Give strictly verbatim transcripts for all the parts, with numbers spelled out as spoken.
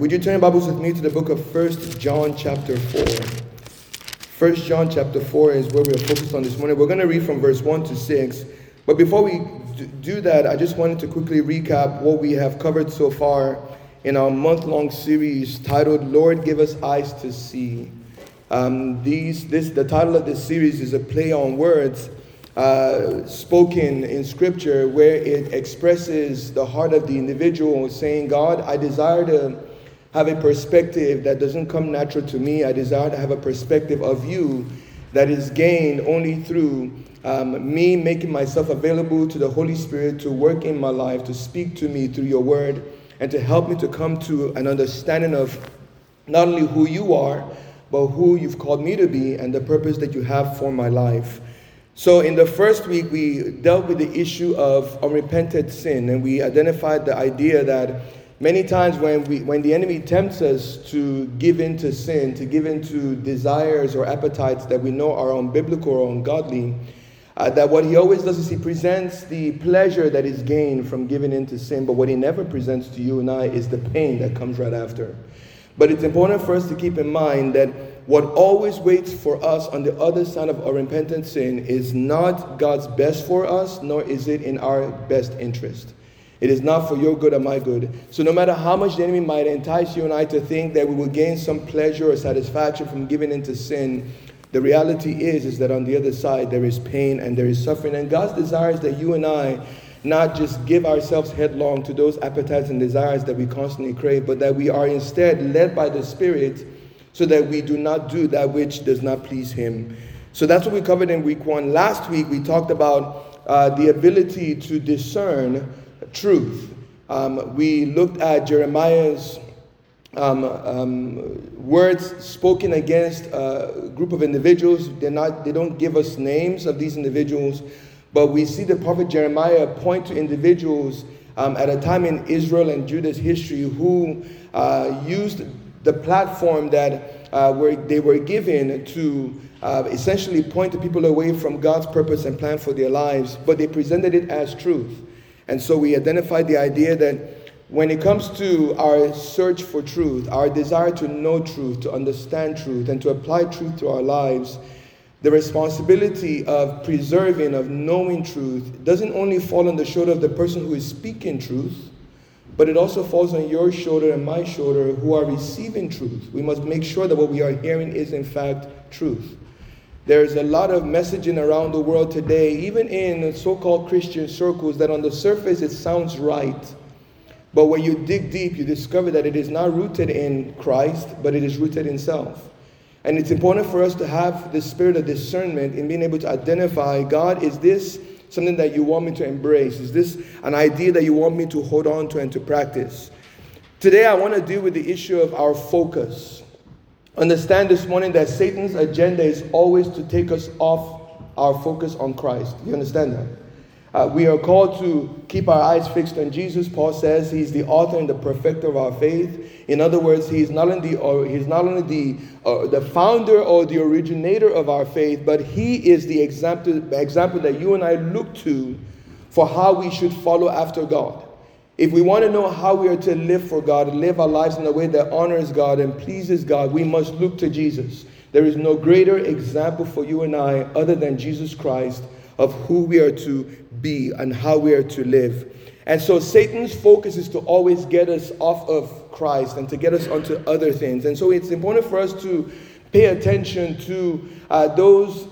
Would you turn your Bibles with me to the book of First John chapter four? First John chapter four is where we are focused on this morning. We're going to read from verse one to six. But before we do that, I just wanted to quickly recap what we have covered so far in our month-long series titled, Lord, Give Us Eyes to See. Um, these, this, the title of this series is a play on words uh, spoken in Scripture, where it expresses the heart of the individual saying, God, I desire to have a perspective that doesn't come natural to me. I desire to have a perspective of you that is gained only through um, me making myself available to the Holy Spirit to work in my life, to speak to me through your word, and to help me to come to an understanding of not only who you are, but who you've called me to be and the purpose that you have for my life. So in the first week, we dealt with the issue of unrepented sin, and we identified the idea that many times when we, when the enemy tempts us to give in to sin, to give in to desires or appetites that we know are unbiblical or ungodly, uh, that what he always does is he presents the pleasure that is gained from giving in to sin, but what he never presents to you and I is the pain that comes right after. But it's important for us to keep in mind that what always waits for us on the other side of our repentant sin is not God's best for us, nor is it in our best interest. It is not for your good or my good. So no matter how much the enemy might entice you and I to think that we will gain some pleasure or satisfaction from giving into sin, the reality is, is that on the other side there is pain and there is suffering. And God's desire is that you and I not just give ourselves headlong to those appetites and desires that we constantly crave, but that we are instead led by the Spirit so that we do not do that which does not please Him. So that's what we covered in week one. Last week we talked about uh, the ability to discern truth. Um, we looked at Jeremiah's um, um, words spoken against a group of individuals. They're not, they don't give us names of these individuals, but we see the prophet Jeremiah point to individuals um, at a time in Israel and Judah's history who uh, used the platform that uh, were, they were given to uh, essentially point the people away from God's purpose and plan for their lives, but they presented it as truth. And so we identified the idea that when it comes to our search for truth, our desire to know truth, to understand truth, and to apply truth to our lives, the responsibility of preserving, of knowing truth, doesn't only fall on the shoulder of the person who is speaking truth, but it also falls on your shoulder and my shoulder who are receiving truth. We must make sure that what we are hearing is in fact truth. There's a lot of messaging around the world today, even in so-called Christian circles, that on the surface it sounds right. But when you dig deep, you discover that it is not rooted in Christ, but it is rooted in self. And it's important for us to have the spirit of discernment in being able to identify, God, is this something that you want me to embrace? Is this an idea that you want me to hold on to and to practice? Today I want to deal with the issue of our focus. Understand this morning that Satan's agenda is always to take us off our focus on Christ. You understand that? Uh, we are called to keep our eyes fixed on Jesus. Paul says he's the author and the perfecter of our faith. In other words, he's not only the, or he's not only the, uh, the founder or the originator of our faith, but he is the example, example that you and I look to for how we should follow after God. If we want to know how we are to live for God, live our lives in a way that honors God and pleases God, we must look to Jesus. There is no greater example for you and I other than Jesus Christ of who we are to be and how we are to live. And so Satan's focus is to always get us off of Christ and to get us onto other things. And so it's important for us to pay attention to uh, those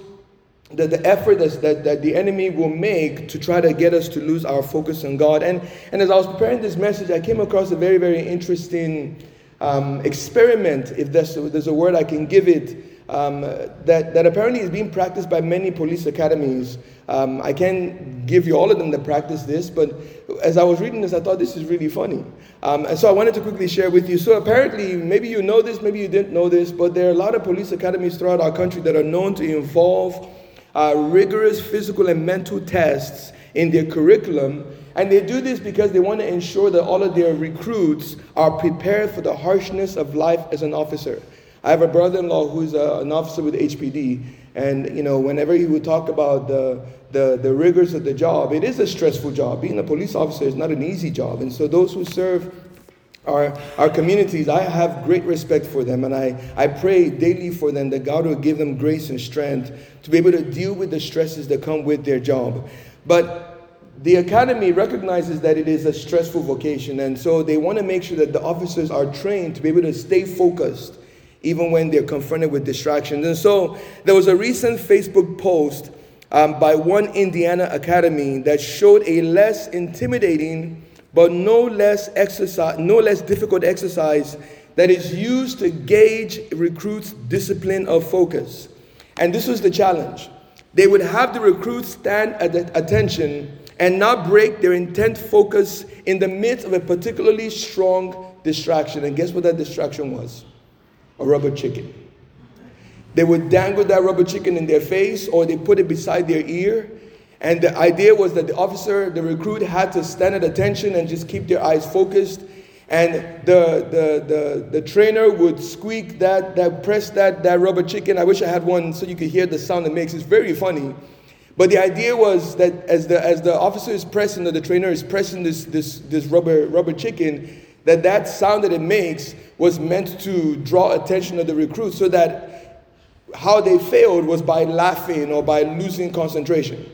The, the effort that's, that, that the enemy will make to try to get us to lose our focus on God. And, and as I was preparing this message, I came across a very, very interesting um, experiment, if there's, if there's a word I can give it, um, that, that apparently is being practiced by many police academies. Um, I can't give you all of them that practice this, but as I was reading this, I thought this is really funny. Um, and so I wanted to quickly share with you. So apparently, maybe you know this, maybe you didn't know this, but there are a lot of police academies throughout our country that are known to involve Uh, rigorous physical and mental tests in their curriculum, and they do this because they want to ensure that all of their recruits are prepared for the harshness of life as an officer. I have a brother-in-law who's a, an officer with H P D, and you know, whenever he would talk about the, the the rigors of the job, it is a stressful job. Being a police officer is not an easy job, and so those who serve Our, our communities, I have great respect for them, and I, I pray daily for them that God will give them grace and strength to be able to deal with the stresses that come with their job. But the academy recognizes that it is a stressful vocation, and so they want to make sure that the officers are trained to be able to stay focused even when they're confronted with distractions. And so there was a recent Facebook post um, by one Indiana academy that showed a less intimidating but no less exercise, no less difficult exercise that is used to gauge recruits' discipline of focus. And this was the challenge. They would have the recruits stand at attention and not break their intent focus in the midst of a particularly strong distraction. And guess what that distraction was? A rubber chicken. They would dangle that rubber chicken in their face, or they put it beside their ear. And the idea was that the officer, the recruit, had to stand at attention and just keep their eyes focused. And the the the, the trainer would squeak that, that press that, that rubber chicken. I wish I had one so you could hear the sound it makes. It's very funny. But the idea was that as the as the officer is pressing, or the trainer is pressing this this this rubber rubber chicken, that that sound that it makes was meant to draw attention of the recruit, so that how they failed was by laughing or by losing concentration.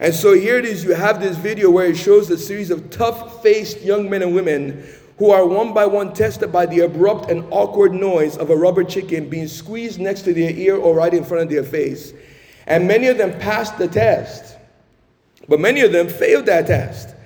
And so here it is, you have this video where it shows a series of tough-faced young men and women who are one by one tested by the abrupt and awkward noise of a rubber chicken being squeezed next to their ear or right in front of their face. And many of them passed the test, but many of them failed that test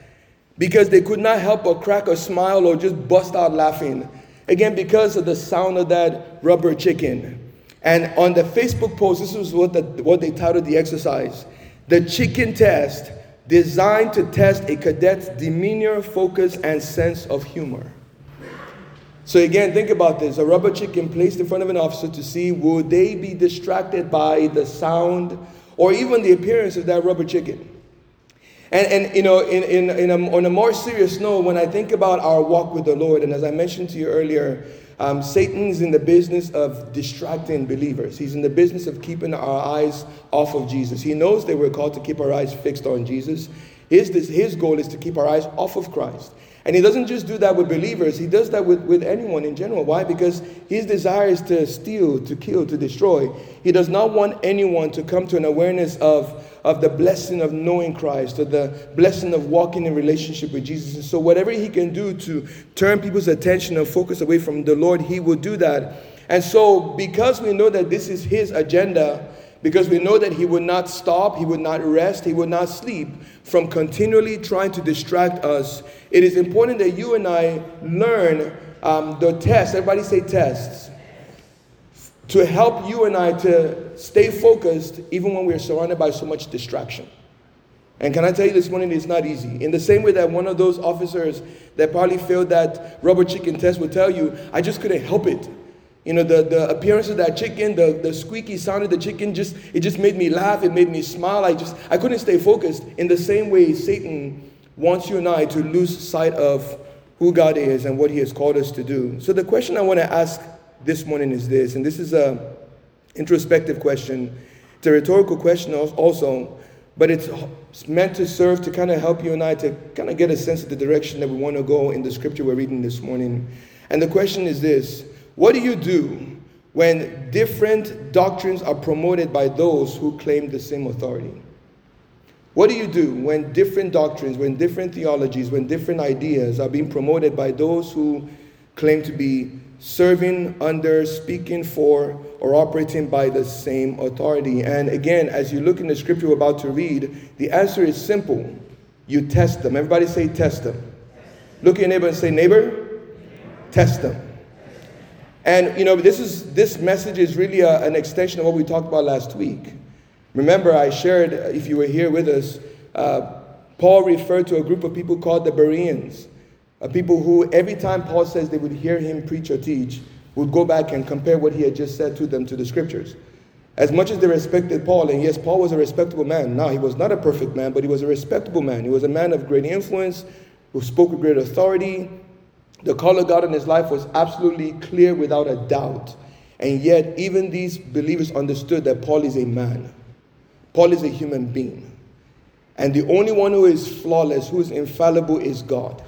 because they could not help but crack a smile or just bust out laughing, again, because of the sound of that rubber chicken. And on the Facebook post, this is what, the, what they titled the exercise: The Chicken Test, designed to test a cadet's demeanor, focus, and sense of humor. So again, think about this. A rubber chicken placed in front of an officer to see would they be distracted by the sound or even the appearance of that rubber chicken. And, and you know, in, in, in a, on a more serious note, when I think about our walk with the Lord, and as I mentioned to you earlier, um, Satan's in the business of distracting believers. He's in the business of keeping our eyes off of Jesus. He knows that we're called to keep our eyes fixed on Jesus. His, this, his goal is to keep our eyes off of Christ. And he doesn't just do that with believers. He does that with, with anyone in general. Why? Because his desire is to steal, to kill, to destroy. He does not want anyone to come to an awareness of of the blessing of knowing Christ, or the blessing of walking in relationship with Jesus. And so whatever he can do to turn people's attention and focus away from the Lord, he will do that. And so because we know that this is his agenda, because we know that he would not stop, he would not rest, he would not sleep from continually trying to distract us, it is important that you and I learn um, the test. Everybody say tests. To help you and I to stay focused even when we're surrounded by so much distraction. And can I tell you this morning, it's not easy. In the same way that one of those officers that probably failed that rubber chicken test would tell you, I just couldn't help it. You know, the, the appearance of that chicken, the, the squeaky sound of the chicken, just it just made me laugh, it made me smile, I just, I couldn't stay focused. In the same way, Satan wants you and I to lose sight of who God is and what he has called us to do. So the question I want to ask this morning is this, and this is a introspective question. It's a rhetorical question also, but it's meant to serve to kind of help you and I to kind of get a sense of the direction that we want to go in the scripture we're reading this morning. And the question is this: what do you do when different doctrines are promoted by those who claim the same authority? What do you do when different doctrines, when different theologies, when different ideas are being promoted by those who claim to be serving under, speaking for, or operating by the same authority? And again, as you look in the scripture we're about to read, the answer is simple. You test them. Everybody say test them. Test. Look at your neighbor and say, neighbor, neighbor. Test them. Test. And you know, this is this message is really a, an extension of what we talked about last week. Remember, I shared, if you were here with us, uh, Paul referred to a group of people called the Bereans. People who, every time Paul says they would hear him preach or teach, would go back and compare what he had just said to them to the scriptures. As much as they respected Paul, and yes, Paul was a respectable man. No, he was not a perfect man, but he was a respectable man. He was a man of great influence, who spoke with great authority. The call of God in his life was absolutely clear without a doubt. And yet, even these believers understood that Paul is a man. Paul is a human being. And the only one who is flawless, who is infallible, is God.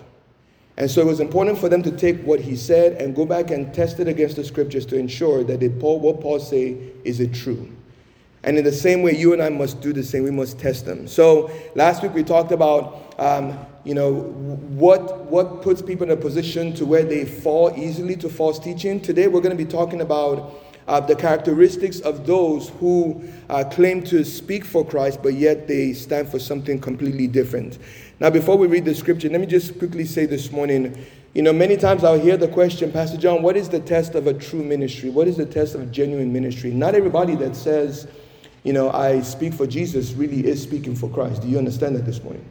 And so it was important for them to take what he said and go back and test it against the scriptures to ensure that did Paul, what Paul say, is it true? And in the same way, you and I must do the same. We must test them. So last week we talked about, um, you know, what what puts people in a position to where they fall easily to false teaching. Today we're going to be talking about uh, the characteristics of those who uh, claim to speak for Christ, but yet they stand for something completely different. Now, before we read the scripture, let me just quickly say this morning, you know, many times I'll hear the question, Pastor John, what is the test of a true ministry? What is the test of genuine ministry? Not everybody that says, you know, I speak for Jesus really is speaking for Christ. Do you understand that this morning?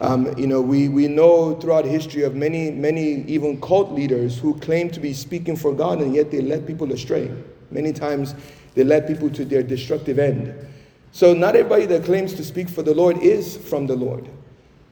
Um, you know, we, we know throughout history of many, many even cult leaders who claim to be speaking for God, and yet they led people astray. Many times they led people to their destructive end. So not everybody that claims to speak for the Lord is from the Lord.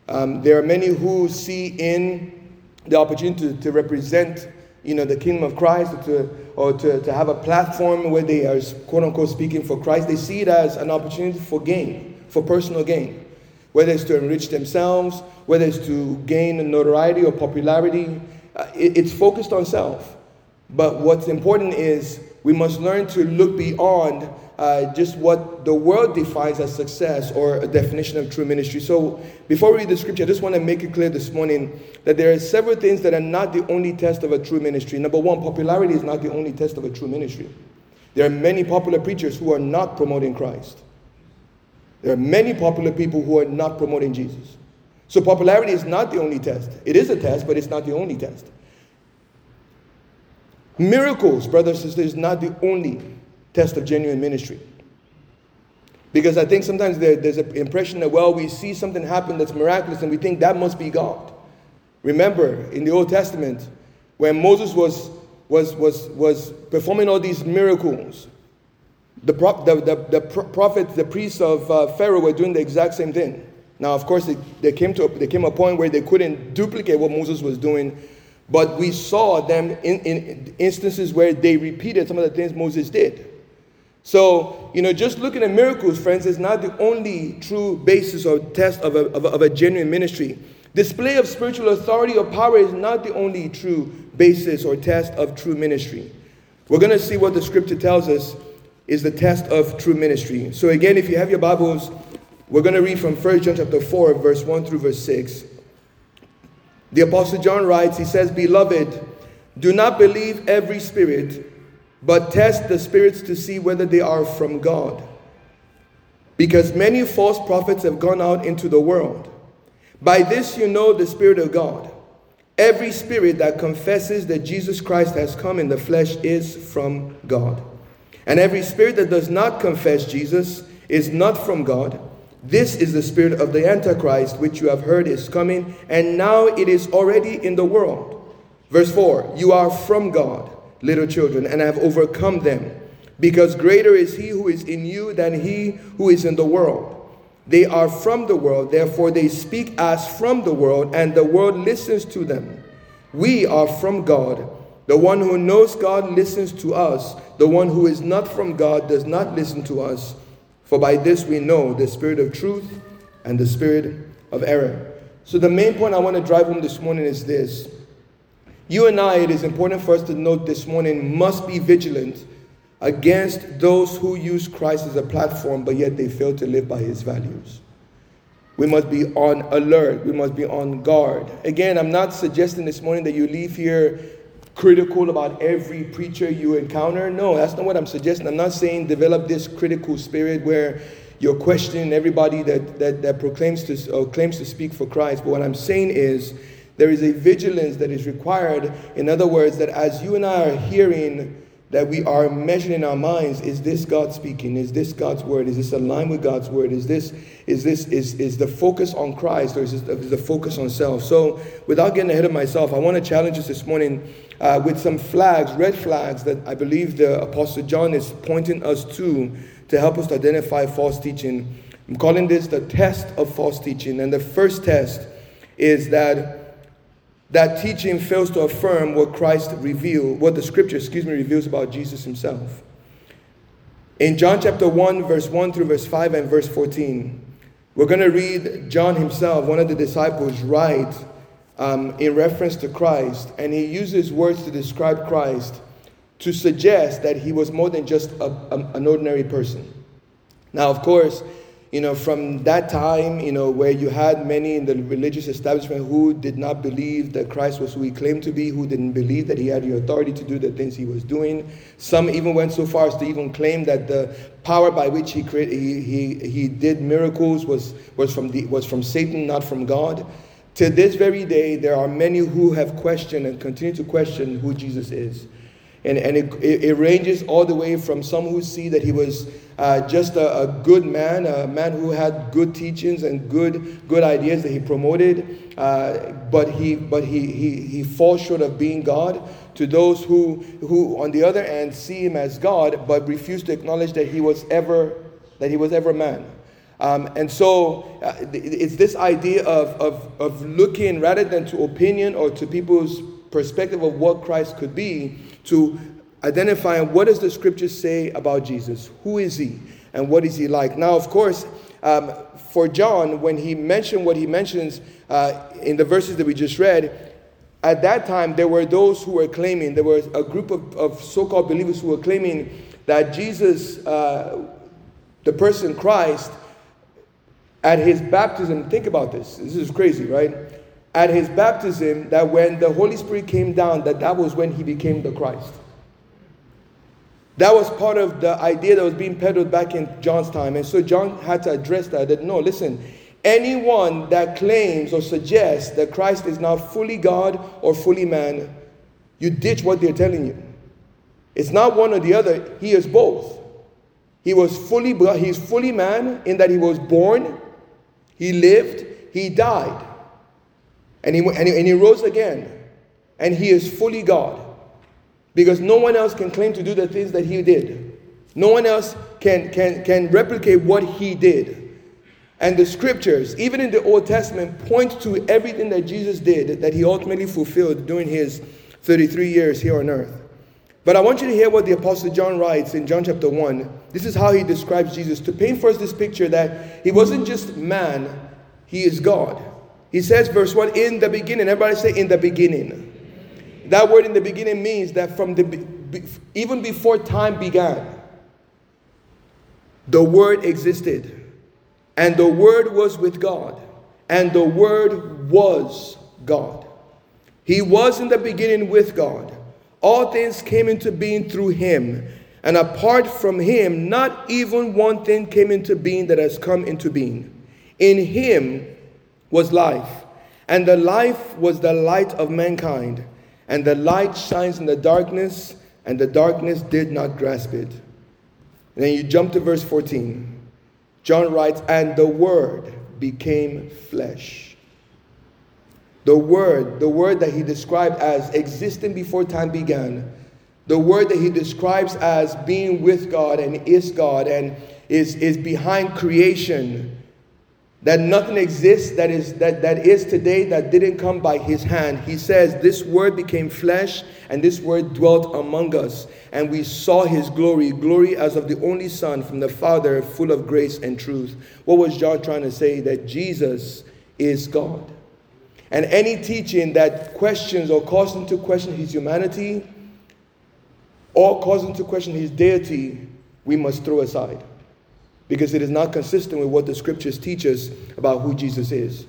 Um, there are many who see in the opportunity to, to represent, you know, the kingdom of Christ, or to, or to, to have a platform where they are, quote unquote, speaking for Christ. They see it as an opportunity for gain, for personal gain, whether it's to enrich themselves, whether it's to gain notoriety or popularity. Uh, it, it's focused on self. But what's important is we must learn to look beyond Uh, just what the world defines as success or a definition of true ministry. So before we read the scripture, I just want to make it clear this morning that there are several things that are not the only test of a true ministry. Number one, popularity is not the only test of a true ministry. There are many popular preachers who are not promoting Christ. There are many popular people who are not promoting Jesus. So popularity is not the only test. It is a test, but it's not the only test. Miracles, brothers and sisters, is not the only test of genuine ministry. Because I think sometimes there, there's an impression that, well, we see something happen that's miraculous and we think that must be God. Remember, in the Old Testament, when Moses was was was was performing all these miracles, the pro- the, the, the pro- prophets, the priests of uh, Pharaoh were doing the exact same thing. Now, of course, they, they came to a, they came a point where they couldn't duplicate what Moses was doing, but we saw them in, in instances where they repeated some of the things Moses did. So, you know, just looking at miracles, friends, is not the only true basis or test of a, of a, of a genuine ministry. Display of spiritual authority or power is not the only true basis or test of true ministry. We're going to see what the scripture tells us is the test of true ministry. So again, if you have your Bibles, we're going to read from First John chapter four, verse one through verse six. The Apostle John writes, he says, Beloved, do not believe every spirit, but test the spirits to see whether they are from God. Because many false prophets have gone out into the world. By this you know the Spirit of God. Every spirit that confesses that Jesus Christ has come in the flesh is from God. And every spirit that does not confess Jesus is not from God. This is the spirit of the Antichrist, which you have heard is coming, and now it is already in the world. Verse four, you are from God, little children, and have overcome them, because greater is he who is in you than he who is in the world. They are from the world, therefore they speak as from the world, and the world listens to them. We are from God. The one who knows God listens to us. The one who is not from God does not listen to us. For by this we know the spirit of truth and the spirit of error. So the main point I want to drive home this morning is this. You and I, it is important for us to note this morning, must be vigilant against those who use Christ as a platform, but yet they fail to live by his values. We must be on alert. We must be on guard. Again, I'm not suggesting this morning that you leave here critical about every preacher you encounter. No, that's not what I'm suggesting. I'm not saying develop this critical spirit where you're questioning everybody that that, that proclaims to or claims to speak for Christ. But what I'm saying is there is a vigilance that is required. In other words, that as you and I are hearing, that we are measuring our minds, is this God speaking? Is this God's word? Is this aligned with God's word? Is this is this is is the focus on Christ, or is this the focus on self? So without getting ahead of myself, I want to challenge us this morning uh, with some flags, red flags, that I believe the Apostle John is pointing us to to help us to identify false teaching. I'm calling this the test of false teaching. And the first test is that That teaching fails to affirm what Christ revealed, what the scripture, excuse me, reveals about Jesus himself. In John chapter one, verse one through verse five and verse fourteen, we're going to read John himself, one of the disciples, write um, in reference to Christ, and he uses words to describe Christ to suggest that he was more than just a, a, an ordinary person. Now, of course, you know, from that time, you know, where you had many in the religious establishment who did not believe that Christ was who he claimed to be, who didn't believe that he had the authority to do the things he was doing. Some even went so far as to even claim that the power by which he created, he, he he did miracles was was from the was from Satan, not from God. To this very day, there are many who have questioned and continue to question who Jesus is. And, and it, it ranges all the way from some who see that he was uh, just a, a good man, a man who had good teachings and good good ideas that he promoted, uh, but he but he, he he falls short of being God, to those who who on the other hand see him as God but refuse to acknowledge that he was ever that he was ever man. Um, and so uh, it's this idea of, of of looking rather than to opinion or to people's perspective of what Christ could be, to identify what does the scripture say about Jesus? Who is he? And what is he like? Now, of course, um, for John, when he mentioned what he mentions uh, in the verses that we just read, at that time, there were those who were claiming, there was a group of, of so-called believers who were claiming that Jesus, uh, the person Christ, at his baptism, think about this, this is crazy, right? At his baptism, that when the Holy Spirit came down, that that was when he became the Christ. That was part of the idea that was being peddled back in John's time. And so John had to address that, that no, listen, anyone that claims or suggests that Christ is now fully God or fully man, you ditch what they're telling you. It's not one or the other. He is both. He was fully, he's fully man in that he was born, he lived, he died. And he, and, he, and he rose again. And he is fully God. Because no one else can claim to do the things that he did. No one else can, can, can replicate what he did. And the scriptures, even in the Old Testament, point to everything that Jesus did, that he ultimately fulfilled during his thirty-three years here on earth. But I want you to hear what the Apostle John writes in John chapter one. This is how he describes Jesus, to paint for us this picture that he wasn't just man, he is God. He says, verse one, in the beginning. Everybody say, in the beginning. That word in the beginning means that from the be- even before time began, the Word existed. And the Word was with God. And the Word was God. He was in the beginning with God. All things came into being through him. And apart from him, not even one thing came into being that has come into being. In him was life, and the life was the light of mankind, and the light shines in the darkness, and the darkness did not grasp it. And then you jump to verse fourteen. John writes, and the Word became flesh. The Word, the Word that he described as existing before time began, the Word that he describes as being with God and is God and is, is behind creation, that nothing exists that is that, that is today that didn't come by his hand. He says, this Word became flesh, and this Word dwelt among us. And we saw his glory, glory as of the only Son from the Father, full of grace and truth. What was John trying to say? That Jesus is God. And any teaching that questions or calls him to question his humanity, or calls him to question his deity, we must throw aside. Because it is not consistent with what the scriptures teach us about who Jesus is.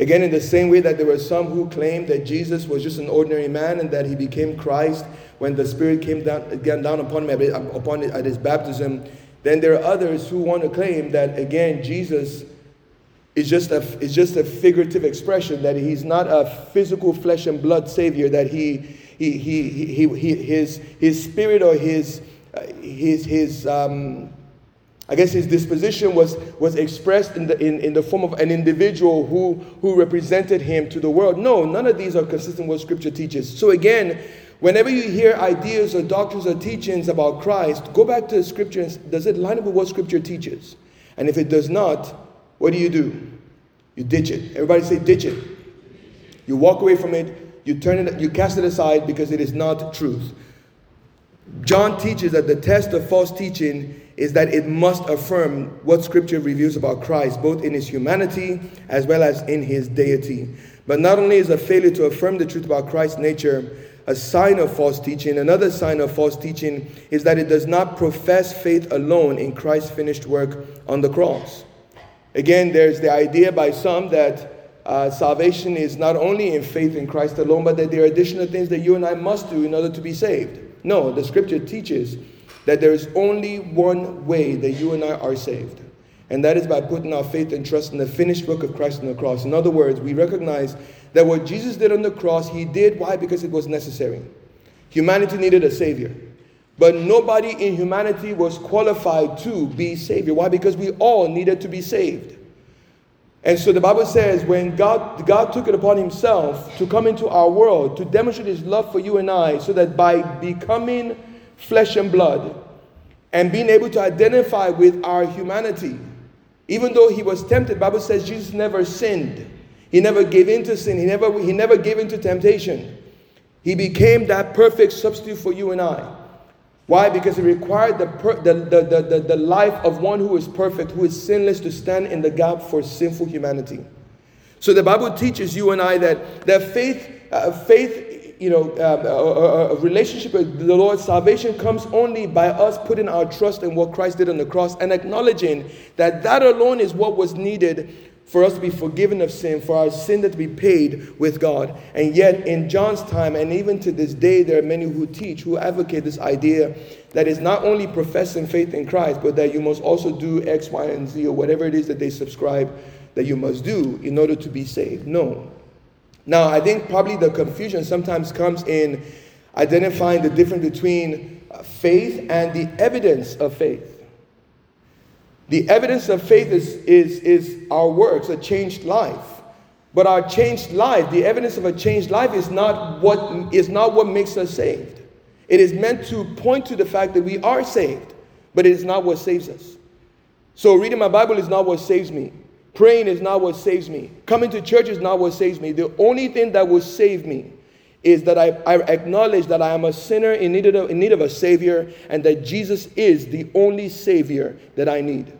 Again, in the same way that there were some who claimed that Jesus was just an ordinary man and that he became Christ when the Spirit came down, came down upon him upon at his baptism, then there are others who want to claim that, again, Jesus is just a, is just a figurative expression, that he's not a physical flesh and blood Savior, that he, he, he, he, he his, his spirit or his, his, his, um, I guess his disposition was, was expressed in the in, in the form of an individual who, who represented him to the world. No, none of these are consistent with what scripture teaches. So again, whenever you hear ideas or doctrines or teachings about Christ, go back to the scripture and does it line up with what scripture teaches? And if it does not, what do you do? You ditch it. Everybody say ditch it. You walk away from it, you turn it, you cast it aside because it is not truth. John teaches that the test of false teaching is that it must affirm what scripture reveals about Christ, both in his humanity as well as in his deity. But not only is a failure to affirm the truth about Christ's nature a sign of false teaching, another sign of false teaching is that it does not profess faith alone in Christ's finished work on the cross. Again, there's the idea by some that uh, salvation is not only in faith in Christ alone, but that there are additional things that you and I must do in order to be saved. No, the scripture teaches that there is only one way that you and I are saved. And that is by putting our faith and trust in the finished work of Christ on the cross. In other words, we recognize that what Jesus did on the cross, he did. Why? Because it was necessary. Humanity needed a savior. But nobody in humanity was qualified to be savior. Why? Because we all needed to be saved. And so the Bible says when God, God took it upon himself to come into our world, to demonstrate his love for you and I, so that by becoming flesh and blood and being able to identify with our humanity, even though he was tempted, the Bible says Jesus never sinned. He never gave in to sin. He never, he never gave in to temptation. He became that perfect substitute for you and I. Why? Because it required the, per- the, the, the, the, the life of one who is perfect, who is sinless, to stand in the gap for sinful humanity. So the Bible teaches you and I that, that faith, uh, faith, you know, uh, a, a relationship with the Lord, salvation comes only by us putting our trust in what Christ did on the cross and acknowledging that that alone is what was needed for us to be forgiven of sin, for our sin to be paid with God. And yet in John's time, and even to this day, there are many who teach, who advocate this idea that is not only professing faith in Christ, but that you must also do X, Y, and Z, or whatever it is that they subscribe that you must do in order to be saved. No. Now, I think probably the confusion sometimes comes in identifying the difference between faith and the evidence of faith. The evidence of faith is, is, is our works, a changed life. But our changed life, the evidence of a changed life is not what is not what makes us saved. It is meant to point to the fact that we are saved, but it is not what saves us. So reading my Bible is not what saves me. Praying is not what saves me. Coming to church is not what saves me. The only thing that will save me is that I, I acknowledge that I am a sinner in need of, in need of a Savior, and that Jesus is the only Savior that I need.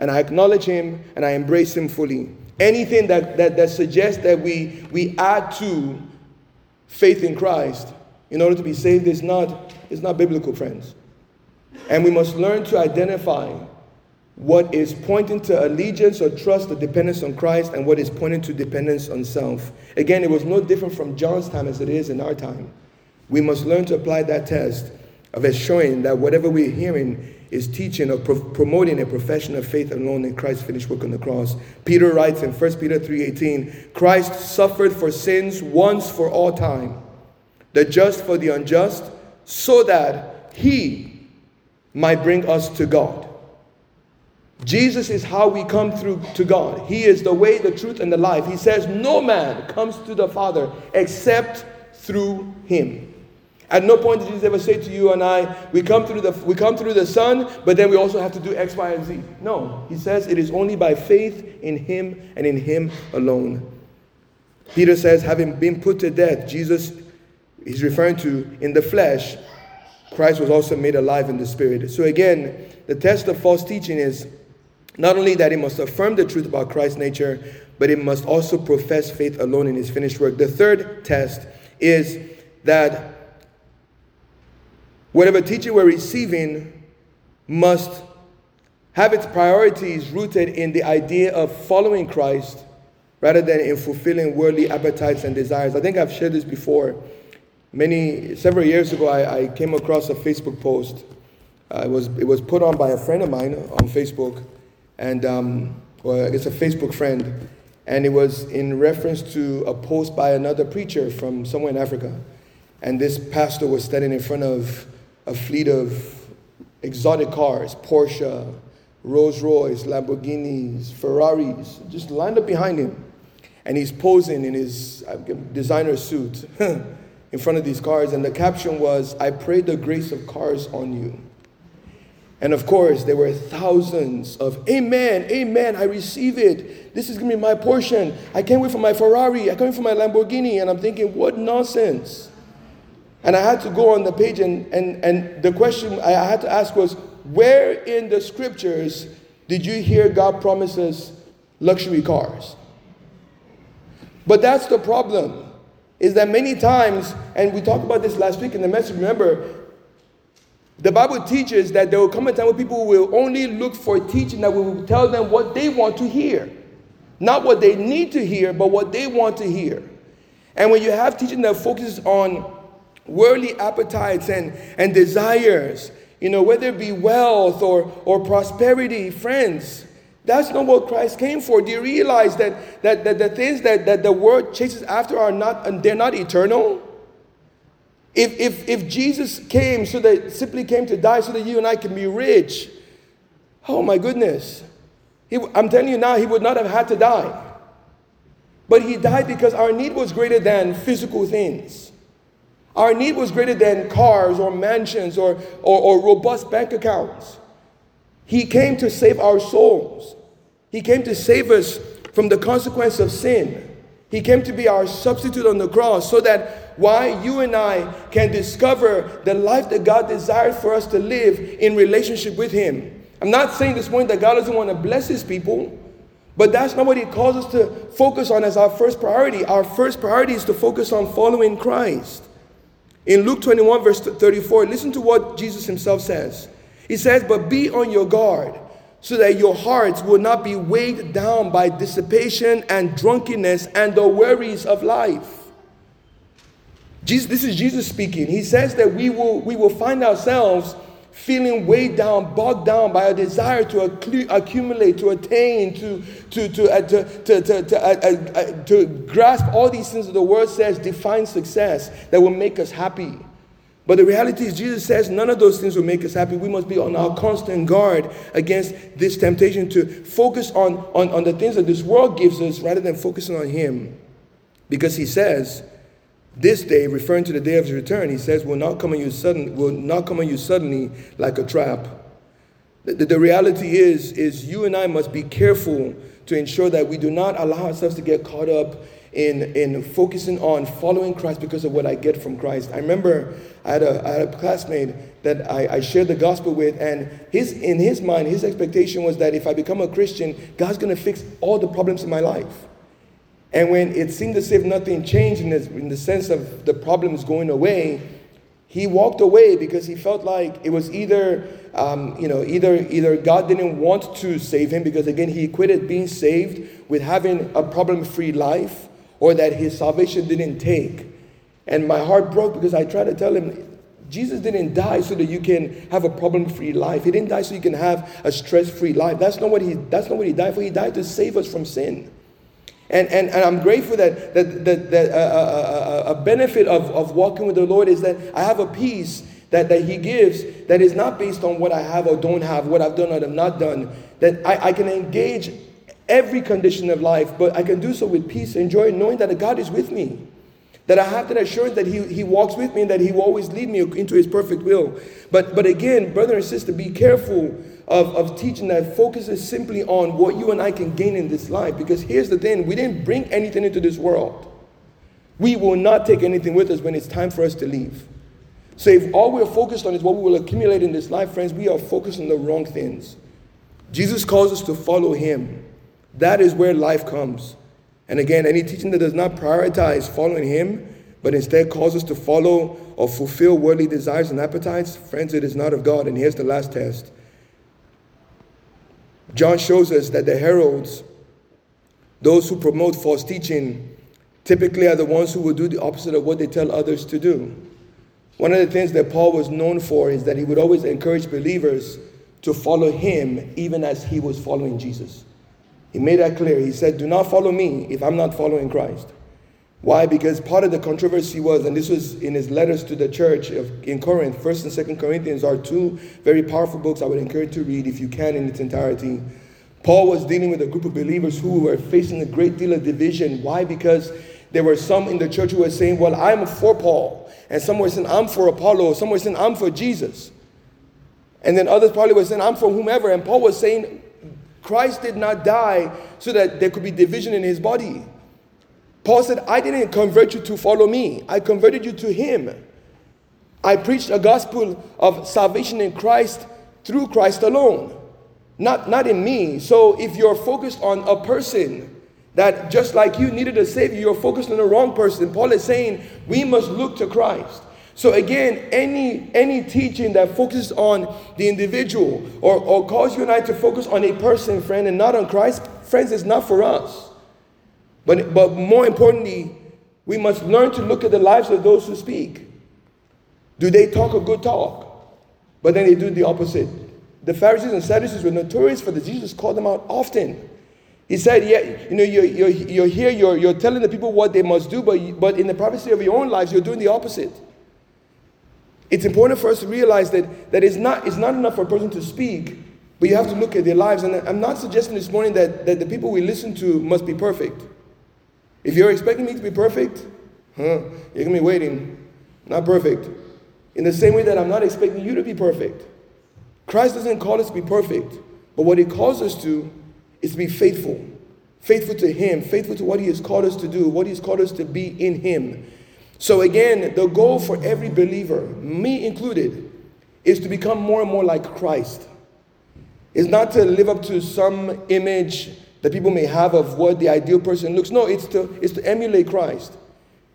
And I acknowledge him and I embrace him fully. Anything that, that, that suggests that we, we add to faith in Christ in order to be saved is not, is not biblical, friends. And we must learn to identify what is pointing to allegiance or trust or dependence on Christ and what is pointing to dependence on self. Again, it was no different from John's time as it is in our time. We must learn to apply that test of assuring that whatever we're hearing is teaching or pro- promoting a profession of faith alone in Christ's finished work on the cross. Peter writes in First Peter three eighteen, Christ suffered for sins once for all time, the just for the unjust, so that he might bring us to God. Jesus is how we come through to God. He is the way, the truth, and the life. He says no man comes to the Father except through him. At no point did Jesus ever say to you and I, we come through the we come through the Son, but then we also have to do X, Y, and Z. No, he says it is only by faith in him and in him alone. Peter says, having been put to death, Jesus is referring to in the flesh, Christ was also made alive in the spirit. So again, the test of false teaching is not only that it must affirm the truth about Christ's nature, but it must also profess faith alone in his finished work. The third test is that whatever teaching we're receiving must have its priorities rooted in the idea of following Christ rather than in fulfilling worldly appetites and desires. I think I've shared this before. Many, several years ago, I, I came across a Facebook post. Uh, it was it was put on by a friend of mine on Facebook. And um, well, it's a Facebook friend, and it was in reference to a post by another preacher from somewhere in Africa. And this pastor was standing in front of a fleet of exotic cars, Porsche, Rolls Royce, Lamborghinis, Ferraris, just lined up behind him. And he's posing in his designer suit in front of these cars. And the caption was, I pray the grace of cars on you. And of course, there were thousands of, amen, amen, I receive it. This is going to be my portion. I can't wait for my Ferrari. I can't wait for my Lamborghini. And I'm thinking, what nonsense. And I had to go on the page, and, and, and the question I had to ask was, where in the scriptures did you hear God promises luxury cars? But that's the problem, is that many times, and we talked about this last week in the message, remember, the Bible teaches that there will come a time when people will only look for teaching that will tell them what they want to hear. Not what they need to hear, but what they want to hear. And when you have teaching that focuses on worldly appetites and, and desires, you know, whether it be wealth or, or prosperity, friends, that's not what Christ came for. Do you realize that, that, that the things that, that the world chases after are not, they're not eternal? If, if, if Jesus came so that simply came to die so that you and I can be rich, oh my goodness. He, I'm telling you now, he would not have had to die. But he died because our need was greater than physical things. Our need was greater than cars or mansions or, or, or robust bank accounts. He came to save our souls. He came to save us from the consequence of sin. He came to be our substitute on the cross so that why you and I can discover the life that God desired for us to live in relationship with him. I'm not saying this morning that God doesn't want to bless his people, but that's not what he calls us to focus on as our first priority. Our first priority is to focus on following Christ. In Luke twenty-one, verse thirty-four, listen to what Jesus himself says. He says, "But be on your guard, so that your hearts will not be weighed down by dissipation and drunkenness and the worries of life." Jesus, this is Jesus speaking. He says that we will, we will find ourselves feeling weighed down, bogged down by a desire to accumulate, to attain, to to to uh, to to, to, to, uh, uh, to grasp all these things that the world says define success, that will make us happy. But the reality is, Jesus says none of those things will make us happy. We must be on our constant guard against this temptation to focus on on, on the things that this world gives us rather than focusing on him. Because he says, this day, referring to the day of his return, he says, will not come on you suddenly, will not come on you suddenly like a trap. The, the, the reality is, is you and I must be careful to ensure that we do not allow ourselves to get caught up in, in focusing on following Christ because of what I get from Christ. I remember I had a, I had a classmate that I, I shared the gospel with, and his in his mind, his expectation was that if I become a Christian, God's going to fix all the problems in my life. And when it seemed as if nothing changed in, this, in the sense of the problems going away, he walked away because he felt like it was either, um, you know, either either God didn't want to save him because, again, he equated being saved with having a problem-free life, or that his salvation didn't take. And my heart broke because I tried to tell him, Jesus didn't die so that you can have a problem-free life. He didn't die so you can have a stress-free life. That's not what he. That's not what he died for. He died to save us from sin. And, and and I'm grateful that that that, that a, a, a benefit of, of walking with the Lord is that I have a peace that, that he gives that is not based on what I have or don't have, what I've done or have not done, that I, I can engage every condition of life, but I can do so with peace and joy, knowing that God is with me, that I have that assurance that he, he walks with me and that he will always lead me into his perfect will. But, but again, brother and sister, be careful Of, of teaching that focuses simply on what you and I can gain in this life. Because here's the thing, we didn't bring anything into this world. We will not take anything with us when it's time for us to leave. So if all we're focused on is what we will accumulate in this life, friends, we are focused on the wrong things. Jesus calls us to follow him. That is where life comes. And again, any teaching that does not prioritize following him, but instead calls us to follow or fulfill worldly desires and appetites, friends, it is not of God. And here's the last test. John shows us that the heralds, those who promote false teaching, typically are the ones who will do the opposite of what they tell others to do. One of the things that Paul was known for is that he would always encourage believers to follow him even as he was following Jesus. He made that clear. He said, do not follow me if I'm not following Christ. Why? Because part of the controversy was, and this was in his letters to the church of, in Corinth, First and Second Corinthians are two very powerful books I would encourage you to read if you can in its entirety. Paul was dealing with a group of believers who were facing a great deal of division. Why? Because there were some in the church who were saying, well, I'm for Paul. And some were saying, I'm for Apollo. Some were saying, I'm for Jesus. And then others probably were saying, I'm for whomever. And Paul was saying, Christ did not die so that there could be division in his body. Paul said, I didn't convert you to follow me. I converted you to him. I preached a gospel of salvation in Christ through Christ alone, not, not in me. So if you're focused on a person, that just like you needed a Savior, you're focused on the wrong person. Paul is saying we must look to Christ. So again, any any teaching that focuses on the individual or, or calls you and I to focus on a person, friend, and not on Christ, friends, is not for us. But, but more importantly, we must learn to look at the lives of those who speak. Do they talk a good talk? But then they do the opposite. The Pharisees and Sadducees were notorious for this. Jesus called them out often. He said, yeah, you know, you're, you're, you're here, you're, you're telling the people what they must do, but, but in the privacy of your own lives, you're doing the opposite. It's important for us to realize that, that it's, not, it's not enough for a person to speak, but you have to look at their lives. And I'm not suggesting this morning that, that the people we listen to must be perfect. If you're expecting me to be perfect, huh, you're going to be waiting. Not perfect. In the same way that I'm not expecting you to be perfect. Christ doesn't call us to be perfect, but what he calls us to is to be faithful. Faithful to him, faithful to what he has called us to do, what he's called us to be in him. So again, the goal for every believer, me included, is to become more and more like Christ. It's not to live up to some image that people may have of what the ideal person looks. No, it's to, it's to emulate Christ.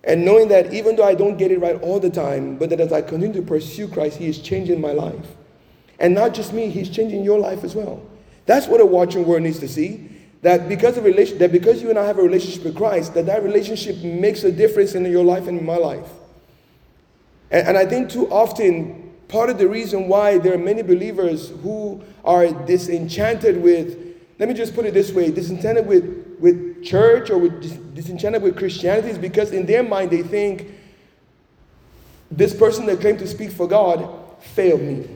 And knowing that even though I don't get it right all the time, but that as I continue to pursue Christ, he is changing my life. And not just me, he's changing your life as well. That's what a watching world needs to see. That because of relation, that because you and I have a relationship with Christ, that that relationship makes a difference in your life and in my life. And, and I think too often, part of the reason why there are many believers who are disenchanted with, let me just put it this way, disenchanted with, with church or with dis- disenchanted with Christianity is because in their mind they think, this person that claimed to speak for God failed me.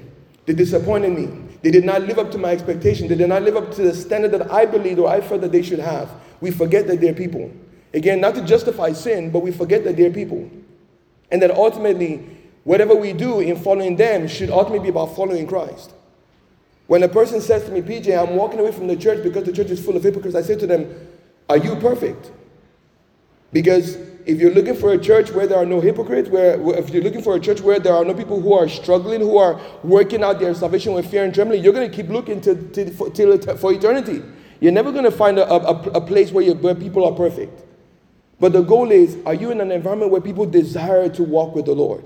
They disappointed me. They did not live up to my expectation. They did not live up to the standard that I believed or I felt that they should have. We forget that they're people. Again, not to justify sin, but we forget that they're people. And that ultimately, whatever we do in following them should ultimately be about following Christ. When a person says to me, P J, I'm walking away from the church because the church is full of hypocrites, I say to them, are you perfect? Because if you're looking for a church where there are no hypocrites, where if you're looking for a church where there are no people who are struggling, who are working out their salvation with fear and trembling, you're going to keep looking to, to, for, to, for eternity. You're never going to find a, a, a place where, you, where people are perfect. But the goal is, are you in an environment where people desire to walk with the Lord?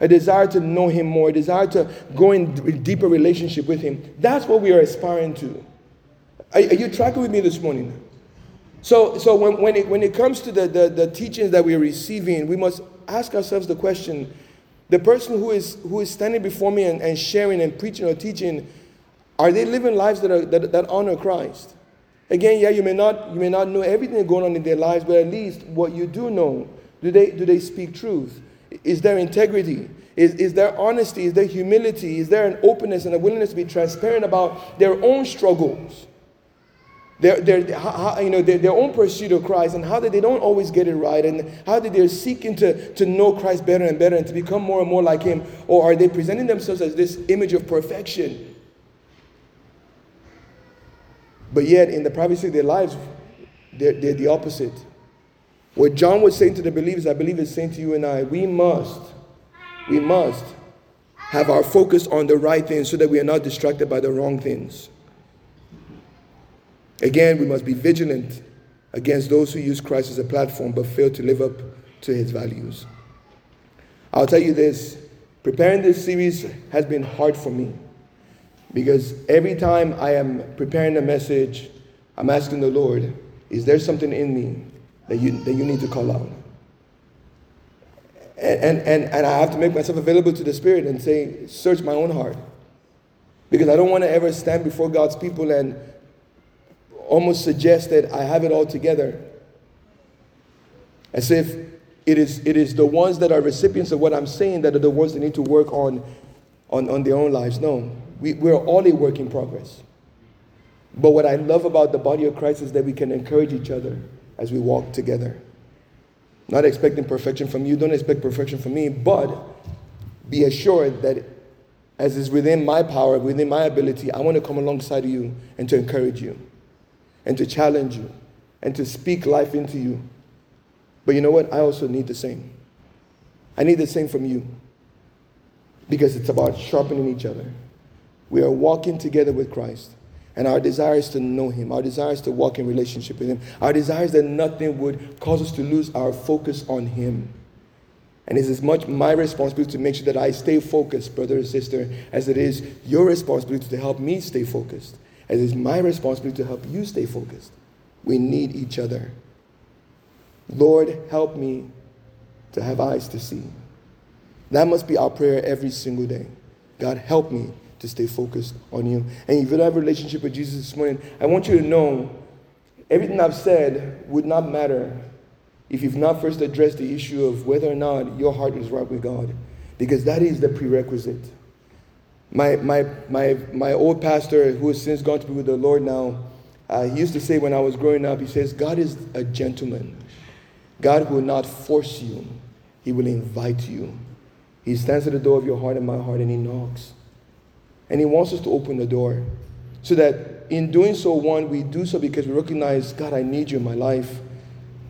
A desire to know him more, a desire to go in a deeper relationship with him. That's what we are aspiring to. Are, are you tracking with me this morning? So so when, when, it, when it comes to the, the, the teachings that we're receiving, we must ask ourselves the question, the person who is who is standing before me and, and sharing and preaching or teaching, are they living lives that, are, that that honor Christ? Again, yeah, you may not you may not know everything going on in their lives, but at least what you do know, do they do they speak truth? Is there integrity? Is, is there honesty? Is there humility? Is there an openness and a willingness to be transparent about their own struggles? Their, their, how, you know, their, their own pursuit of Christ and how that they don't always get it right and how that they're seeking to, to know Christ better and better and to become more and more like him, or are they presenting themselves as this image of perfection? But yet, in the privacy of their lives, they're, they're the opposite. What John was saying to the believers, I believe is saying to you and I, we must, we must have our focus on the right things so that we are not distracted by the wrong things. Again, we must be vigilant against those who use Christ as a platform but fail to live up to his values. I'll tell you this, preparing this series has been hard for me because every time I am preparing a message, I'm asking the Lord, is there something in me that you that you need to call out? And, and, and I have to make myself available to the Spirit and say, search my own heart, because I don't want to ever stand before God's people and almost suggest that I have it all together, as if it is it is the ones that are recipients of what I'm saying that are the ones that need to work on on, on their own lives. No, we, we're all a work in progress. But what I love about the body of Christ is that we can encourage each other as we walk together. Not expecting perfection from you, don't expect perfection from me, but be assured that as is within my power, within my ability, I want to come alongside you and to encourage you, and to challenge you, and to speak life into you. But you know what? I also need the same. I need the same from you, because it's about sharpening each other. We are walking together with Christ. And our desire is to know him. Our desire is to walk in relationship with him. Our desire is that nothing would cause us to lose our focus on him. And it's as much my responsibility to make sure that I stay focused, brother and sister, as it is your responsibility to help me stay focused, as it is my responsibility to help you stay focused. We need each other. Lord, help me to have eyes to see. That must be our prayer every single day. God, help me to stay focused on you. And if you don't have a relationship with Jesus this morning, I want you to know everything I've said would not matter if you've not first addressed the issue of whether or not your heart is right with God, because that is the prerequisite. My my my my old pastor, who has since gone to be with the Lord now, uh, he used to say when I was growing up, he says, God is a gentleman. God will not force you. He will invite you. He stands at the door of your heart and my heart, and he knocks. And he wants us to open the door so that in doing so, one, we do so because we recognize, God, I need you in my life.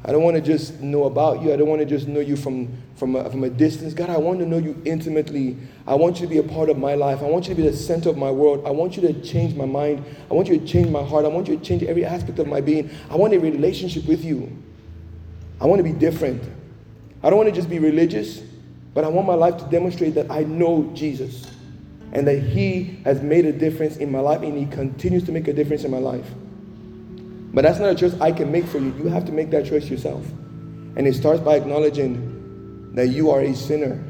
I don't want to just know about you. I don't want to just know you from, from, a, from a distance. God, I want to know you intimately. I want you to be a part of my life. I want you to be the center of my world. I want you to change my mind. I want you to change my heart. I want you to change every aspect of my being. I want a relationship with you. I want to be different. I don't want to just be religious, but I want my life to demonstrate that I know Jesus, and that he has made a difference in my life, and he continues to make a difference in my life. But that's not a choice I can make for you. You have to make that choice yourself. And it starts by acknowledging that you are a sinner,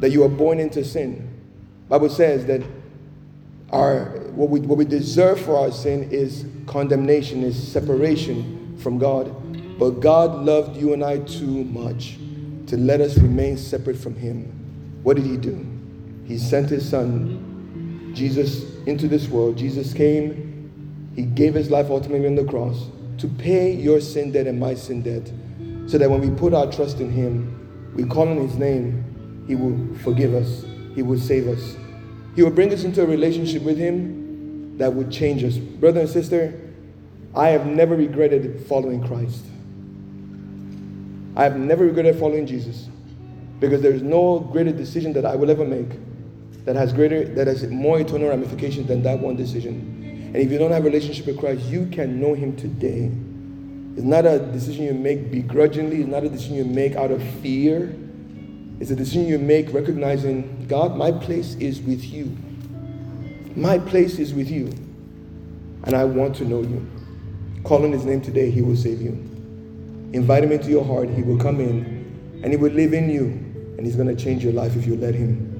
that you are born into sin. The Bible says that our what we, what we deserve for our sin is condemnation, is separation from God. But God loved you and I too much to let us remain separate from him. What did he do? He sent his son, Jesus, into this world. Jesus came. He gave his life ultimately on the cross to pay your sin debt and my sin debt, so that when we put our trust in him, we call on his name, he will forgive us. He will save us. He will bring us into a relationship with him that will change us. Brother and sister, I have never regretted following Christ. I have never regretted following Jesus, because there is no greater decision that I will ever make that has greater, that has more eternal ramifications than that one decision. And if you don't have a relationship with Christ, you can know him today. It's not a decision you make begrudgingly. It's not a decision you make out of fear. It's a decision you make recognizing, God, my place is with you. My place is with you. And I want to know you. Call on his name today. He will save you. Invite him into your heart. He will come in, and he will live in you. And he's going to change your life if you let him.